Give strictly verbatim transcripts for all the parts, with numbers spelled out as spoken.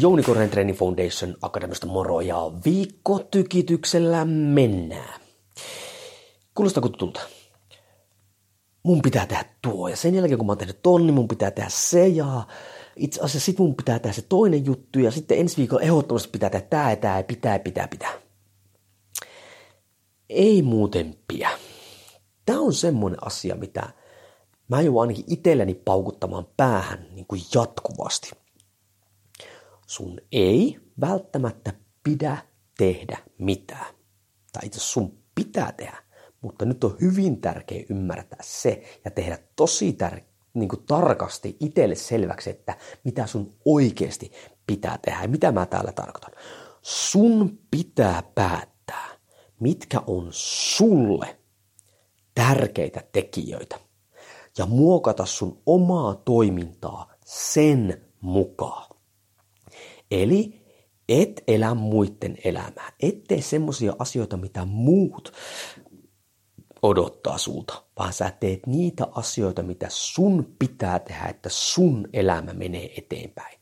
Jouni Korhonen Training Foundation Academysta moro ja viikkotykityksellä mennään. Kuulostaako tutulta? Mun pitää tehdä tuo ja sen jälkeen kun mä oon tehnyt ton, niin mun pitää tehdä se ja itse asiassa sit mun pitää tehdä se toinen juttu ja sitten ensi viikolla ehdottomasti pitää tehdä tää ja tää ja pitää, pitää, pitää. Ei muuten pidä. Tää on semmonen asia, mitä mä joudun ainakin itselleni paukuttamaan päähän niin kuin jatkuvasti. Sun ei välttämättä pidä tehdä mitään. Tai itse sun pitää tehdä, mutta nyt on hyvin tärkeä ymmärtää se ja tehdä tosi tär- niin kuin tarkasti itselle selväksi, että mitä sun oikeasti pitää tehdä ja mitä mä täällä tarkoitan. Sun pitää päättää, mitkä on sulle tärkeitä tekijöitä ja muokata sun omaa toimintaa sen mukaan. Eli et elä muiden elämää. Et tee semmoisia asioita, mitä muut odottaa sulta, vaan sä teet niitä asioita, mitä sun pitää tehdä, että sun elämä menee eteenpäin.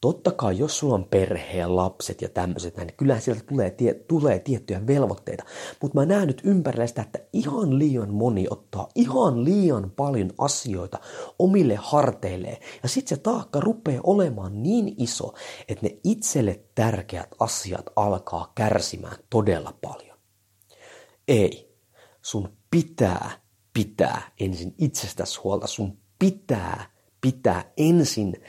Totta kai, jos sulla on perhe ja lapset ja tämmöiset, niin kyllähän sieltä tulee, tie, tulee tiettyjä velvoitteita. Mutta mä näen nyt ympärillä sitä, että ihan liian moni ottaa ihan liian paljon asioita omille harteilleen. Ja sit se taakka rupeaa olemaan niin iso, että ne itselle tärkeät asiat alkaa kärsimään todella paljon. Ei, sun pitää pitää ensin itsestäsi huolta, sun pitää pitää ensin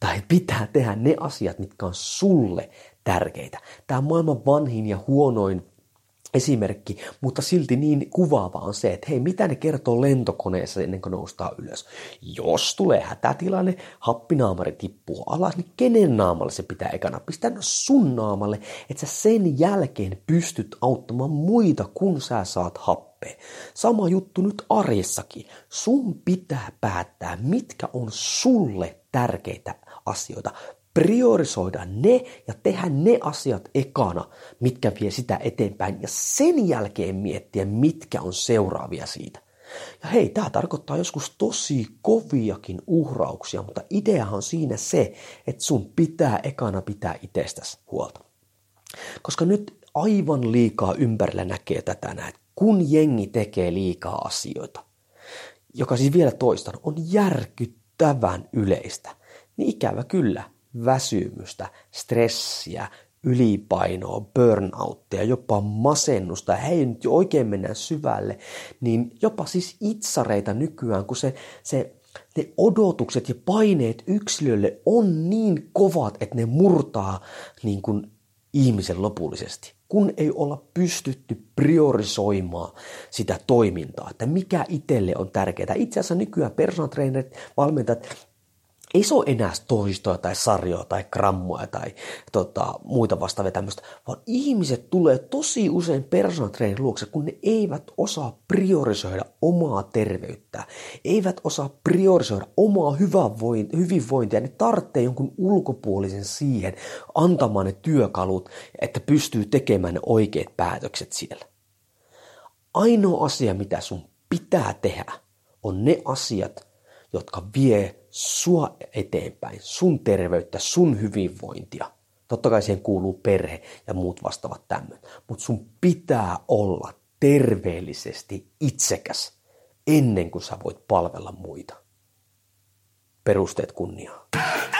tai pitää tehdä ne asiat, mitkä on sulle tärkeitä. Tämä on maailman vanhin ja huonoin esimerkki, mutta silti niin kuvaava on se, että hei, mitä ne kertoo lentokoneessa ennen kuin noustaan ylös. Jos tulee hätätilanne, happinaamari tippuu alas, niin kenen naamalle se pitää ekana pistää? No sun naamalle, että sä sen jälkeen pystyt auttamaan muita, kun sä saat happia. Sama juttu nyt arjessakin. Sun pitää päättää, mitkä on sulle tärkeitä asioita. Priorisoida ne ja tehdä ne asiat ekana, mitkä vie sitä eteenpäin. Ja sen jälkeen miettiä, mitkä on seuraavia siitä. Ja hei, tää tarkoittaa joskus tosi koviakin uhrauksia, mutta ideahan on siinä se, että sun pitää ekana pitää itsestäsi huolta. Koska nyt aivan liikaa ympärillä näkee tätä näin. Kun jengi tekee liikaa asioita, joka siis vielä toistan, on järkyttävän yleistä, niin ikävä kyllä väsymystä, stressiä, ylipainoa, burnouttia, jopa masennusta, hei nyt jo oikein mennään syvälle, niin jopa siis itsareita nykyään, kun se, se, ne odotukset ja paineet yksilölle on niin kovat, että ne murtaa niin kuin ihmisen lopullisesti, kun ei olla pystytty priorisoimaan sitä toimintaa, että mikä itselle on tärkeää. Itse asiassa nykyään personal trainerit, valmentajat, ei se ole enää toistoja tai sarjoja tai grammoja tai tota, muita vastaavia tämmöistä, vaan ihmiset tulee tosi usein personal trainerin luokse, kun ne eivät osaa priorisoida omaa terveyttä, eivät osaa priorisoida omaa hyvinvointia, ne tarvitsee jonkun ulkopuolisen siihen antamaan ne työkalut, että pystyy tekemään ne oikeat päätökset siellä. Ainoa asia, mitä sun pitää tehdä, on ne asiat, jotka vie sua eteenpäin, sun terveyttä, sun hyvinvointia. Totta kai siihen kuuluu perhe ja muut vastaavat tämmöinen. Mutta sun pitää olla terveellisesti itsekäs ennen kuin sä voit palvella muita. Perusteet kunniaan.